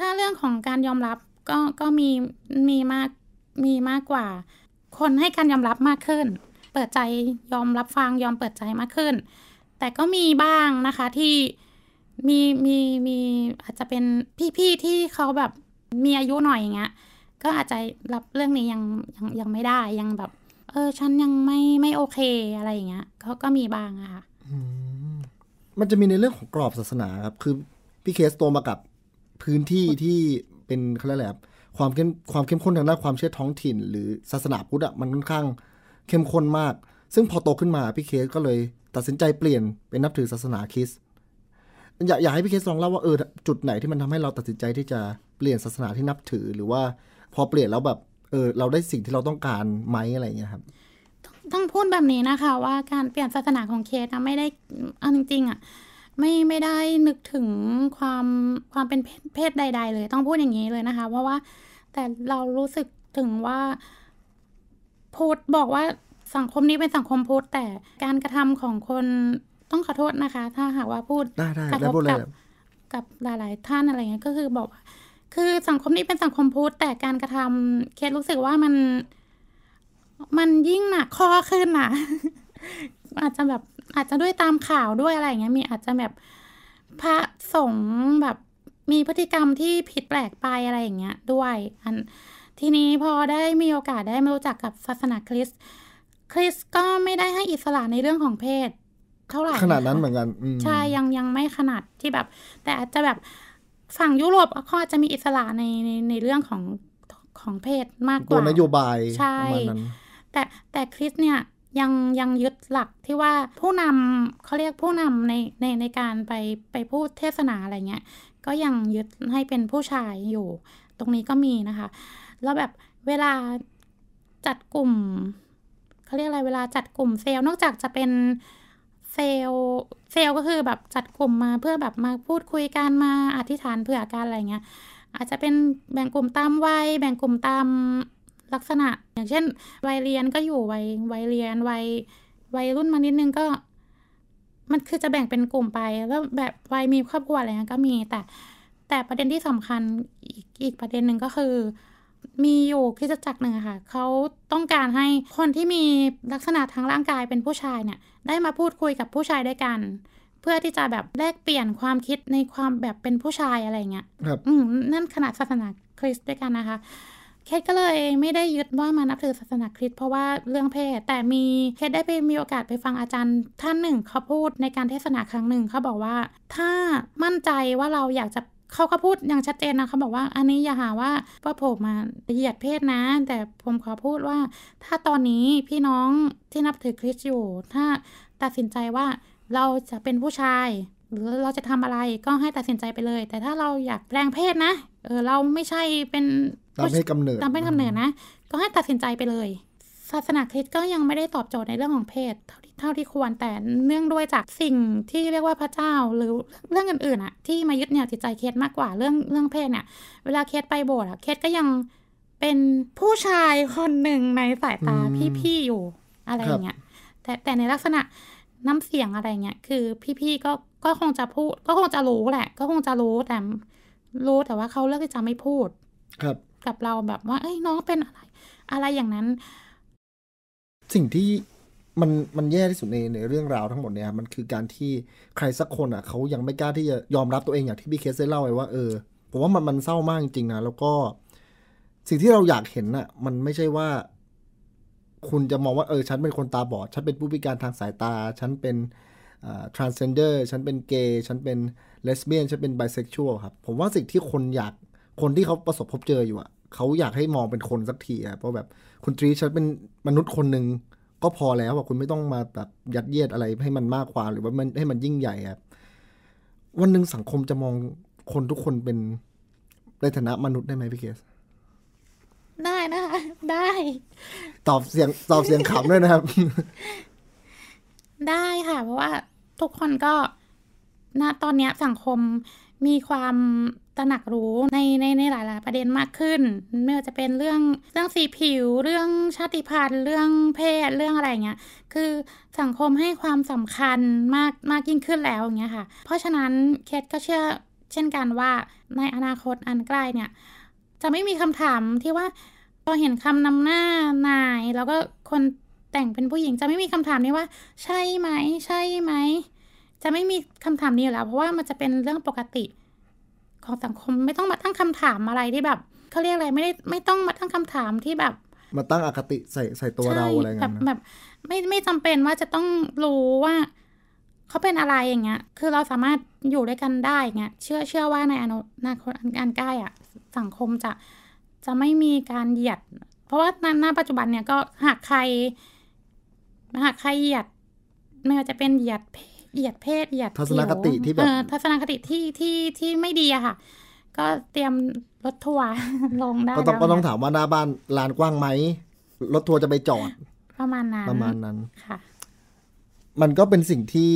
ถ้าเรื่องของการยอมรับก็มีมากกว่าคนให้การยอมรับมากขึ้นเปิดใจยอมรับฟังยอมเปิดใจมากขึ้นแต่ก็มีบ้างนะคะที่มีอาจจะเป็นพี่ๆที่เขาแบบมีอายุหน่อยอย่างเงี้ยก็อาจจะรับเรื่องนี้ยังไม่ได้ยังแบบฉันยังไม่โอเคอะไรอย่างเงี้ยเขาก็มีบ้างอะค่ะมันจะมีในเรื่องของกรอบศาสนาครับคือพี่เคสโตมากับพื้นที่ที่เป็นเขาเรียกอะไรครับความเข้มข้นทางด้านความเชื่อท้องถิ่นหรือศาสนาพุทธอะมันค่อนข้างเข้มข้นมากซึ่งพอโตขึ้นมาพี่เคสก็เลยตัดสินใจเปลี่ยนเป็นนับถือศาสนาคริสต์อยากให้พี่เคสลองเล่าว่าจุดไหนที่มันทำให้เราตัดสินใจที่จะเปลี่ยนศาสนาที่นับถือหรือว่าพอเปลี่ยนแล้วแบบเราได้สิ่งที่เราต้องการไหมอะไรอย่างเงี้ยครับต้องพูดแบบนี้นะคะว่าการเปลี่ยนศาสนาของเคสนะไม่ได้จริงๆอ่ะไม่ได้นึกถึงความเป็นเพศใดๆเลยต้องพูดอย่างนี้เลยนะคะเพราะว่าแต่เรารู้สึกถึงว่าพูดบอกว่าสังคมนี้เป็นสังคมพุทธแต่การกระทำของคนต้องขอโทษนะคะถ้าหากว่าพูดกระทบกับหลายๆท่านอะไรเงี้ยก็คือบอกคือสังคมนี้เป็นสังคมพุทธแต่การกระทำเคสรู้สึกว่ามันยิ่งหนักข้อขึ้นอ่ะ อาจจะด้วยตามข่าวด้วยอะไรอย่างเงี้ยมีอาจจะแบบพระสงฆ์แบบมีพฤติกรรมที่ผิดแปลกไปอะไรอย่างเงี้ยด้วยทีนี้พอได้มีโอกาสได้มารู้จักกับศาสนาคริสต์ก็ไม่ได้ให้อิสระในเรื่องของเพศเท่าไหร่ขนาดนั้นเหมือนกันใช่ยังไม่ขนาดที่แบบแต่อาจจะแบบฝั่งยุโรปก็อาจจะมีอิสระในเรื่องของเพศมากกว่าตัวนโยบายใช่แต่คริสต์เนี่ยยังยึดหลักที่ว่าผู้นำเขาเรียกผู้นำในการไปพูดเทศนาอะไรเงี้ยก็ยังยึดให้เป็นผู้ชายอยู่ตรงนี้ก็มีนะคะแล้วแบบเวลาจัดกลุ่มเขาเรียกอะไรเวลาจัดกลุ่มเซลล์นอกจากจะเป็นเซลล์ก็คือแบบจัดกลุ่มมาเพื่อแบบมาพูดคุยกันมาอธิษฐานเผื่อกันอะไรเงี้ยอาจจะเป็นแบ่งกลุ่มตามวัยแบ่งกลุ่มตามลักษณะอย่างเช่นวัยเรียนก็อยู่วัยเรียนวัยรุ่นมานิดนึงก็มันคือจะแบ่งเป็นกลุ่มไปแล้วแบบวัยมีครอบครัวอะไรก็มีแต่ประเด็นที่สำคัญอีกประเด็นหนึ่งก็คือมีอยู่คริสตจักรหนึ่งค่ะเขาต้องการให้คนที่มีลักษณะทางร่างกายเป็นผู้ชายเนี่ยได้มาพูดคุยกับผู้ชายด้วยกันเพื่อที่จะแบบแลกเปลี่ยนความคิดในความแบบเป็นผู้ชายอะไรเงี้ยนั่นขนาดศาสนาคริสต์ด้วยกันนะคะ เคทก็เลยไม่ได้ยึดว่ามานับถือศาสนาคริสต์เพราะว่าเรื่องเพศแต่มีเคทได้ไปมีโอกาสไปฟังอาจารย์ท่านหนึ่งเขาพูดในการเทศนาครั้งหนึ่งเขาบอกว่าถ้ามั่นใจว่าเราอยากจะเขาก็พูดอย่างชัดเจนนะเขาบอกว่าอันนี้อย่าหาว่าผมมาเหยียดเพศนะแต่ผมขอพูดว่าถ้าตอนนี้พี่น้องที่นับถือคริสต์อยู่ถ้าตัดสินใจว่าเราจะเป็นผู้ชายหรือเราจะทำอะไรก็ให้ตัดสินใจไปเลยแต่ถ้าเราอยากแปลงเพศนะเราไม่ใช่เป็นตามเพศกำเนิดนะก็ให้ตัดสินใจไปเลยศาสนาคริสต์ก็ยังไม่ได้ตอบโจทย์ในเรื่องของเพศเท่าที่ควรแต่เนื่องด้วยจากสิ่งที่เรียกว่าพระเจ้าหรือเรื่องอื่นๆอะที่มายึดเนี่ยจิตใจเคสมากกว่าเรื่องเพศเนี่ยเวลาเคสไปโบสถ์อะเคสก็ยังเป็นผู้ชายคนหนึ่งในสายตาพี่ๆอยู่อะไรอย่างเงี้ยแต่ในลักษณะน้ำเสียงอะไรเงี้ยคือพี่ๆก็คงจะพูดก็คงจะรู้แหละก็คงจะรู้แต่ว่าเขาเลือกที่จะไม่พูดกับเราแบบว่าเอ้ยน้องเป็นอะไรอย่างนั้นสิ่งที่มันแย่ที่สุดในเรื่องราวทั้งหมดเนี่ยมันคือการที่ใครสักคนอ่ะเขายังไม่กล้าที่จะยอมรับตัวเองอย่างที่พี่เคสได้เล่าไว้ว่าผมว่ามันเศร้ามากจริงๆนะแล้วก็สิ่งที่เราอยากเห็นน่ะมันไม่ใช่ว่าคุณจะมองว่าฉันเป็นคนตาบอดฉันเป็นผู้พิการทางสายตาฉันเป็นtransgender ฉันเป็นเกย์ฉันเป็นเลสเบี้ยนฉันเป็นไบเซ็กชวลครับผมว่าสิ่งที่คนที่เขาประสบพบเจออยู่อ่ะเขาอยากให้มองเป็นคนสักทีอ่ะเพราะแบบคุณตรีฉันเป็นมนุษย์คนนึงก็พอแล้วอ่ะคุณไม่ต้องมาแบบยัดเยียดอะไรให้มันมากกว่าหรือว่ามันให้มันยิ่งใหญ่ครับวันนึงสังคมจะมองคนทุกคนเป็นในฐานะมนุษย์ได้ไหมพี่เกศได้นะคะได้ตอบเสียงขำด้วยนะครับ ได้ค่ะเพราะว่าทุกคนก็ณตอนนี้สังคมมีความตระหนักรู้ในหลายๆประเด็นมากขึ้นไม่ว่าจะเป็นเรื่องสีผิวเรื่องชาติพันธุ์เรื่องเพศเรื่องอะไรเงี้ยคือสังคมให้ความสำคัญมากมากยิ่งขึ้นแล้วอย่างเงี้ยค่ะเพราะฉะนั้นเคทก็เชื่อเช่นกันว่าในอนาคตอันใกล้เนี่ยจะไม่มีคำถามที่ว่าพอเห็นคำนำหน้านายแล้วก็คนแต่งเป็นผู้หญิงจะไม่มีคำถามนี้ว่าใช่ไหมใช่ไหมจะไม่มีคำถามนี้แล้วเพราะว่ามันจะเป็นเรื่องปกติของสังคมไม่ต้องมาตั้งคำถามอะไรที่แบบเขาเรียกอะไรไม่ต้องมาตั้งคำถามที่แบบมาตั้งอคติใส่ตัวเราอะไรเงี้ยแบบไม่จำเป็นว่าจะต้องรู้ว่าเขาเป็นอะไรอย่างเงี้ยคือเราสามารถอยู่ด้วยกันได้อย่างเงี้ยเชื่อว่าในอนาคตอันใกล้อ่ะสังคมจะไม่มีการเหยียดเพราะว่าณปัจจุบันเนี่ยก็หากใครเหยียดไม่ว่าจะเป็นเหยียดเพศเหยียดทัศนคติที่แบบทัศนคติที่ไม่ดีอะค่ะก็เตรียมรถทัวร์ลงได้ก็ต้องถามว่าหน้าบ้านลานกว้างไหมรถทัวร์จะไปจอดประมาณนั้นค่ะมันก็เป็นสิ่งที่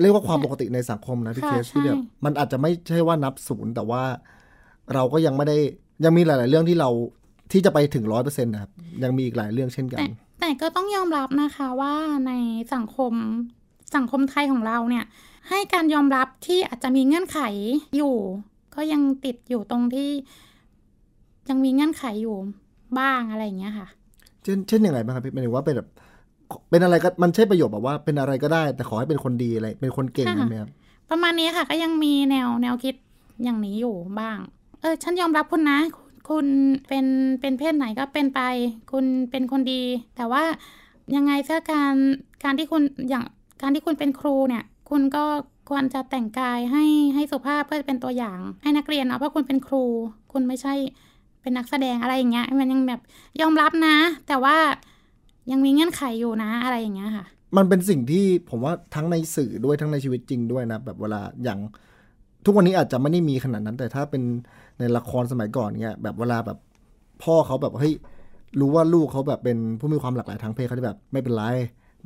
เรียกว่าความปกติในสังคมนะพี่เคสที่แบบมันอาจจะไม่ใช่ว่านับศูนย์แต่ว่าเราก็ยังไม่ได้ยังมีหลายๆเรื่องที่จะไปถึง 100% นะครับยังมีอีกหลายเรื่องเช่นกันแต่ก็ต้องยอมรับนะคะว่าในสังคมไทยของเราเนี่ยให้การยอมรับที่อาจจะมีเงื่อนไขอยู่ก็ยังติดอยู่ตรงที่ยังมีเงื่อนไขอยู่บ้างอะไรอย่างเงี้ยค่ะเช่นอย่างไรบ้างครับพี่หมายถึงว่าเป็นแบบเป็นอะไรก็มันใช่ประโยชน์แบบว่าเป็นอะไรก็ได้แต่ขอให้เป็นคนดีอะไรเป็นคนเก่งใช่ไหมครับประมาณนี้ค่ะก็ยังมีแนวคิดอย่างนี้อยู่บ้างฉันยอมรับคุณนะคุณเป็นเพศไหนก็เป็นไปคุณเป็นคนดีแต่ว่ายังไงซะการที่คุณอย่างการที่คุณเป็นครูเนี่ยคุณก็ควรจะแต่งกายให้สุภาพเพื่อเป็นตัวอย่างให้นักเรียนเพราะคุณเป็นครูคุณไม่ใช่เป็นนักแสดงอะไรอย่างเงี้ยมันยังแบบยอมรับนะแต่ว่ายังมีเงื่อนไขอยู่นะอะไรอย่างเงี้ยค่ะมันเป็นสิ่งที่ผมว่าทั้งในสื่อด้วยทั้งในชีวิตจริงด้วยนะแบบเวลาอย่างทุกวันนี้อาจจะไม่ได้มีขนาดนั้นแต่ถ้าเป็นในละครสมัยก่อนเงี้ยแบบเวลาแบบพ่อเขาแบบเฮ้ยรู้ว่าลูกเขาแบบเป็นผู้มีความหลากหลายทางเพศเขาจะแบบไม่เป็นไร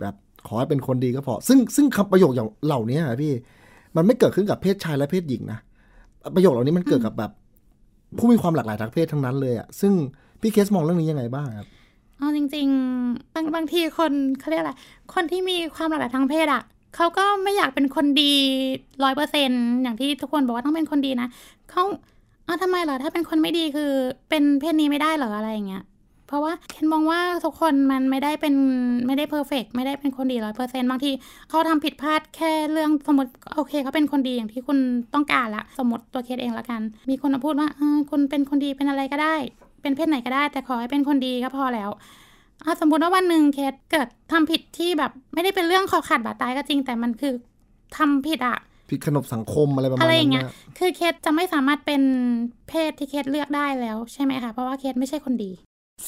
แบบขอให้เป็นคนดีก็พอซึ่งคำประโยคอย่างเหล่านี้ครับพี่มันไม่เกิดขึ้นกับเพศชายและเพศหญิงนะประโยคเหล่านี้มันเกิดกับแบบผู้มีความหลากหลายทางเพศทั้งนั้นเลยอ่ะซึ่งพี่เคสมองเรื่องนี้ยังไงบ้างครับอ๋อจริงๆบางทีคนเขาเรียกอะไรคนที่มีความหลากหลายทางเพศอ่ะเขาก็ไม่อยากเป็นคนดี 100% อย่างที่ทุกคนบอกว่าต้องเป็นคนดีนะเขาทำไมเหรอถ้าเป็นคนไม่ดีคือเป็นเพศนี้ไม่ได้เหรออะไรอย่างเงี้ยเพราะว่าเคนมองว่าทุกคนมันไม่ได้เพอร์เฟกต์ไม่ได้เป็นคนดี 100% บางทีเขาทำผิดพลาดแค่เรื่องสมมติโอเคเขาเป็นคนดีอย่างที่คุณต้องการละสมมติตัวเคสเองละกันมีคนมาพูดว่าคุณเป็นคนดีเป็นอะไรก็ได้ เป็นเพศไหนก็ได้แต่ขอให้เป็นคนดีก็พอแล้วสมมติว่าวันหนึ่งเคสเกิดทำผิดที่แบบไม่ได้เป็นเรื่องขอขาดบาดตายก็จริงแต่มันคือทำผิดอะผิดขนบสังคมอะไรประมาณนั้นนะคือเคสจะไม่สามารถเป็นเพศที่เคสเลือกได้แล้วใช่ไหมคะเพราะว่าเคสไม่ใช่คนดี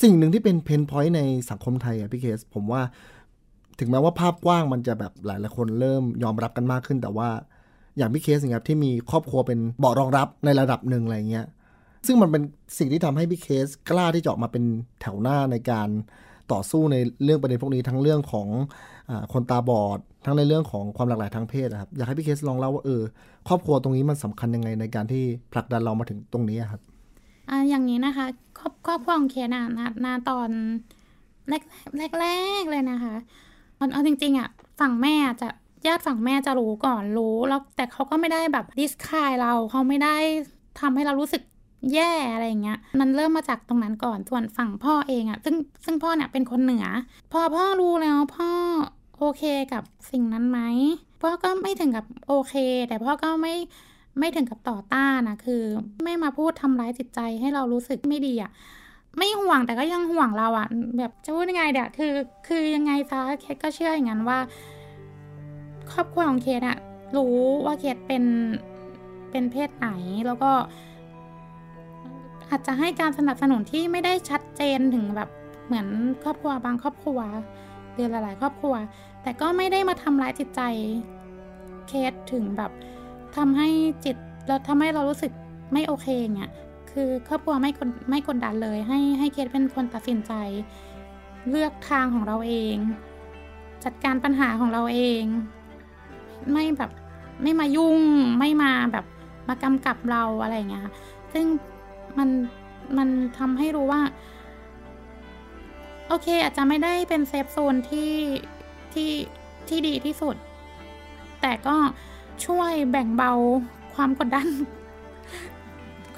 สิ่งหนึ่งที่เป็นเพนพอยต์ในสังคมไทยอะพี่เคสผมว่าถึงแม้ว่าภาพกว้างมันจะแบบหลายๆคนเริ่มยอมรับกันมากขึ้นแต่ว่าอย่างพี่เคสนะครับที่มีครอบครัวเป็นเบาะรองรับในระดับหนึ่งอะไรเงี้ยซึ่งมันเป็นสิ่งที่ทำให้พี่เคสกล้าที่จะออกมาเป็นแถวหน้าในการต่อสู้ในเรื่องประเด็นพวกนี้ทั้งเรื่องของคนตาบอดทั้งในเรื่องของความหลากหลายทางเพศนะครับอยากให้พี่เคสลองเล่าว่าครอบครัวตรงนี้มันสำคัญยังไงในการที่ผลักดันเรามาถึงตรงนี้ครับอย่างนี้นะคะครอบครัวของเคสนะตอนแรกเลยนะคะเอาจริงๆอ่ะฝั่งแม่จะญาติฝั่งแม่จะรู้ก่อนรู้แล้วแต่เขาก็ไม่ได้แบบดิสคายเราเขาไม่ได้ทำให้เรารู้สึกแย่อะไรอย่างเงี้ยมันเริ่มมาจากตรงนั้นก่อนส่วนฝั่งพ่อเองอ่ะซึ่งพ่อเนี่ยเป็นคนเหนือพอพ่อรู้แล้วพ่อโอเคกับสิ่งนั้นไหมพ่อก็ไม่ถึงกับโอเคแต่พ่อก็ไม่ถึงกับต่อต้านนะคือไม่มาพูดทำร้ายจิตใจให้เรารู้สึกไม่ดีอ่ะไม่ห่วงแต่ก็ยังห่วงเราอ่ะแบบจะพูดยังไงเดี๋ยวคือยังไงซะเคสก็เชื่ออย่างนั้นว่าครอบครัวของเคสอ่ะรู้ว่าเคสเป็นเพศไหนแล้วก็อาจจะให้การสนับสนุนที่ไม่ได้ชัดเจนถึงแบบเหมือนครอบครัวบางครอบครัวหรือหลายๆครอบครัวแต่ก็ไม่ได้มาทำร้ายจิตใจเคสถึงแบบทำให้จิตเราทำให้เรารู้สึกไม่โอเคอย่างเงี้ยคือครอบครัวไม่กดดันเลยให้เคสเป็นคนตัดสินใจเลือกทางของเราเองจัดการปัญหาของเราเองไม่แบบไม่มายุ่งไม่มาแบบมากำกับเราอะไรอย่างเงี้ยซึ่งมันทำให้รู้ว่าโอเคอาจจะไม่ได้เป็นเซฟโซนที่ดีที่สุดแต่ก็ช่วยแบ่งเบาความกดดัน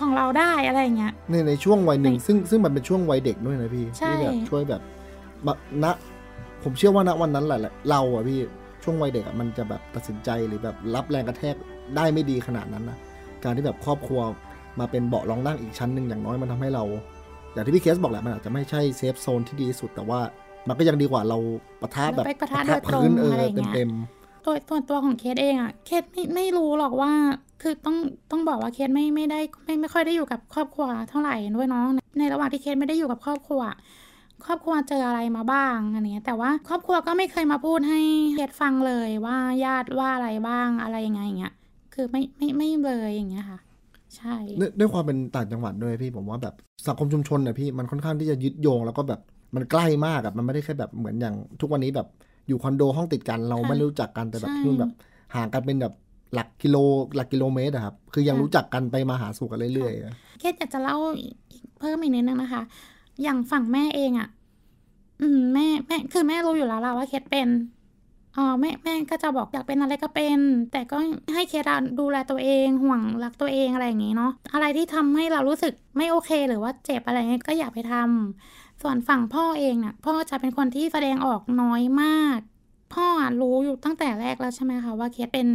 ของเราได้อะไรอย่างเงี้ยในช่วงวัยหนึ่งซึ่งมันเป็นช่วงวัยเด็กด้วยนะพี่ที่แบบช่วยแบบณผมเชื่อว่าณวันนั้นแหละเราอะพี่ช่วงวัยเด็กอะมันจะแบบตัดสินใจหรือแบบรับแรงกระแทกได้ไม่ดีขนาดนั้นนะการที่แบบครอบครัวมาเป็นเบาะรองนั่งอีกชั้นหนึ่งอย่างน้อยมันทำให้เราอย่างที่พี่เคสบอกแหละมันอาจจะไม่ใช่เซฟโซนที่ดีที่สุดแต่ว่ามันก็ยังดีกว่าเราปะทะแบบปะทะพื้นเต็มโดยส่วนตัวของเคสเองอะเคสไม่รู้หรอกว่าคือต้องบอกว่าเคสไม่ได้ไม่ค่อยได้อยู่กับครอบครัวเท่าไหร่ด้วยเนาะในระหว่างที่เคสไม่ได้อยู่กับครอบครัวเจออะไรมาบ้างอันนี้แต่ว่าครอบครัวก็ไม่เคยมาพูดให้เคสฟังเลยว่าญาติว่าอะไรบ้างอะไรยังไงอย่างเงี้ยคือไม่เลยอย่างเงี้ยค่ะใช่ด้วยความเป็นต่างจังหวัดด้วยพี่ผมว่าแบบสังคมชุมชนเนี่ยพี่มันค่อนข้างที่จะยึดโยงแล้วก็แบบมันใกล้มากอะมันไม่ได้แค่แบบเหมือนอย่างทุกวันนี้แบบอยู่คอนโดห้องติดกันเราไม่รู้จักกันแต่แบบนู่นแบบห่างกันเป็นแบบหลักกิโลเมตรอะครับคือยังรู้จักกันไปมาหาสู่กันเรื่อยๆเคสอยากจะเล่าเพิ่มอีกนิดนึงนะคะอย่างฝั่งแม่เองอะแม่คือแม่รู้อยู่แล้วล่ะว่าเคสเป็นแม่ก็จะบอกอยากเป็นอะไรก็เป็นแต่ก็ให้เคสดูแลตัวเองห่วงรักตัวเองอะไรอย่างงี้เนาะอะไรที่ทำให้เรารู้สึกไม่โอเคหรือว่าเจ็บอะไรเงี้ยก็อย่าไปทำส่วนฝั่งพ่อเองเนี่ยพ่อจะเป็นคนที่แสดงออกน้อยมากพ่อรู้อยู่ตั้งแต่แรกแล้วใช่ไหมคะว่าเคสเป็น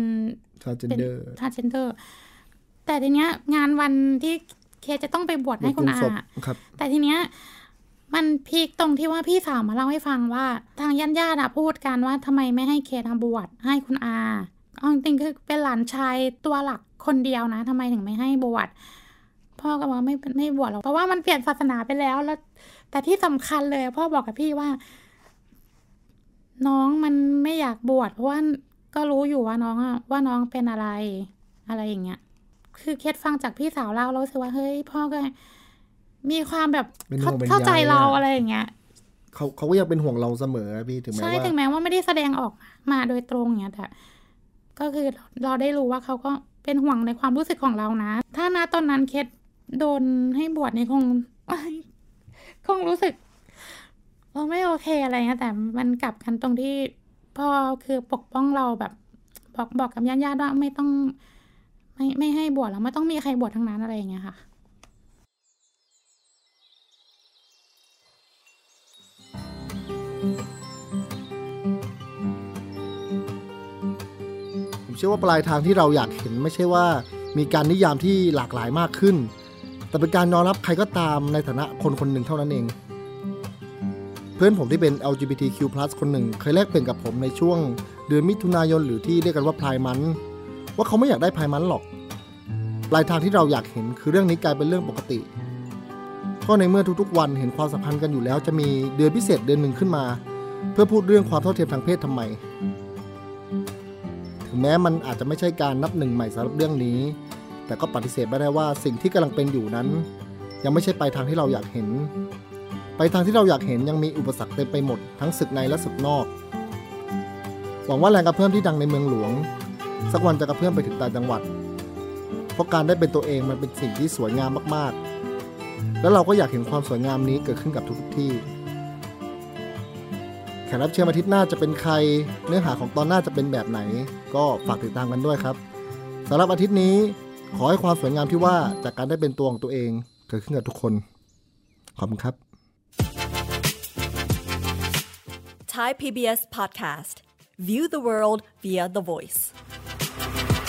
transgender แต่ทีเนี้ยงานวันที่เคสจะต้องไปบวชให้คุณอาแต่ทีเนี้ยมันพีคตรงที่ว่าพี่สาวมาเล่าให้ฟังว่าทางญาติๆพูดกันว่าทำไมไม่ให้เคสบวชให้คุณอาเอาจริงคือเป็นหลานชายตัวหลักคนเดียวนะทำไมถึงไม่ให้บวชพ่อก็บอกไม่บวชหรอกเพราะว่ามันเปลี่ยนศาสนาไปแล้วแต่ที่สำคัญเลยพ่อบอกกับพี่ว่าน้องมันไม่อยากบวชเพราะว่าก็รู้อยู่ว่าน้องเป็นอะไรอย่างเงี้ยคือเคสฟังจากพี่สาวเล่าแล้วรู้สึกว่าเฮ้ยพ่อก็มีความแบบเข้าใจเราอะไรอย่างเงี้ยเขาก็ยังเป็นห่วงเราเสมอพี่ถึงแม้ว่าใช่ถึงแม้ว่าไม่ได้แสดงออกมาโดยตรงเงี้ยแต่ก็คือเราได้รู้ว่าเขาก็เป็นห่วงในความรู้สึกของเรานะถ้าณตอนนั้นเคสโดนให้บวชนี่คงรู้สึกว่าไม่โอเคอะไรเงี้ยแต่มันกลับกันตรงที่พ่อคือปกป้องเราแบบบอกกับญาติๆว่าไม่ต้องไม่ให้บวชแล้วไม่ต้องมีใครบวชทั้งนั้นอะไรอย่างเงี้ยค่ะผมเชื่อว่าปลายทางที่เราอยากเห็นไม่ใช่ว่ามีการนิยามที่หลากหลายมากขึ้น แต่เป็นการยอมรับใครก็ตามในฐานะคนคนหนึ่งเท่านั้นเองเพื่อนผมที่เป็น LGBTQ+ คนหนึ่งเคยแลกเปลี่ยนกับผมในช่วงเดือนมิถุนายนหรือที่เรียกกันว่าไพร์มันท์ว่าเขาไม่อยากได้ไพร์มันท์หรอกปลายทางที่เราอยากเห็นคือเรื่องนี้กลายเป็นเรื่องปกติก็ในเมื่อทุกๆวันเห็นความสัมพันธ์กันอยู่แล้วจะมีเดือนพิเศษเดือนหนึ่งขึ้นมาเพื่อพูดเรื่องความเท่าเทียมทางเพศทำไมถึงแม้มันอาจจะไม่ใช่การนับหนึ่งใหม่สำหรับเรื่องนี้แต่ก็ปฏิเสธไม่ได้ว่าสิ่งที่กำลังเป็นอยู่นั้นยังไม่ใช่ไปทางที่เราอยากเห็นไปทางที่เราอยากเห็นยังมีอุปสรรคเต็มไปหมดทั้งศึกในและศึกนอกหวังว่าแรงกระเพื่อมที่ดังในเมืองหลวงสักวันจะกระเพื่อมไปถึงต่างจังหวัดเพราะการได้เป็นตัวเองมันเป็นสิ่งที่สวยงามมากๆแล้วเราก็อยากเห็นความสวยงามนี้เกิดขึ้นกับทุกที่แขกรับเชิญอาทิตย์หน้าจะเป็นใครเนื้อหาของตอนหน้าจะเป็นแบบไหนก็ฝากติดตามกันด้วยครับสำหรับอาทิตย์นี้ขอให้ความสวยงามที่ว่าจากการได้เป็นตัวของตัวเองเกิดขึ้นกับทุกคนขอบคุณครับ Thai PBS Podcast View the world via the voice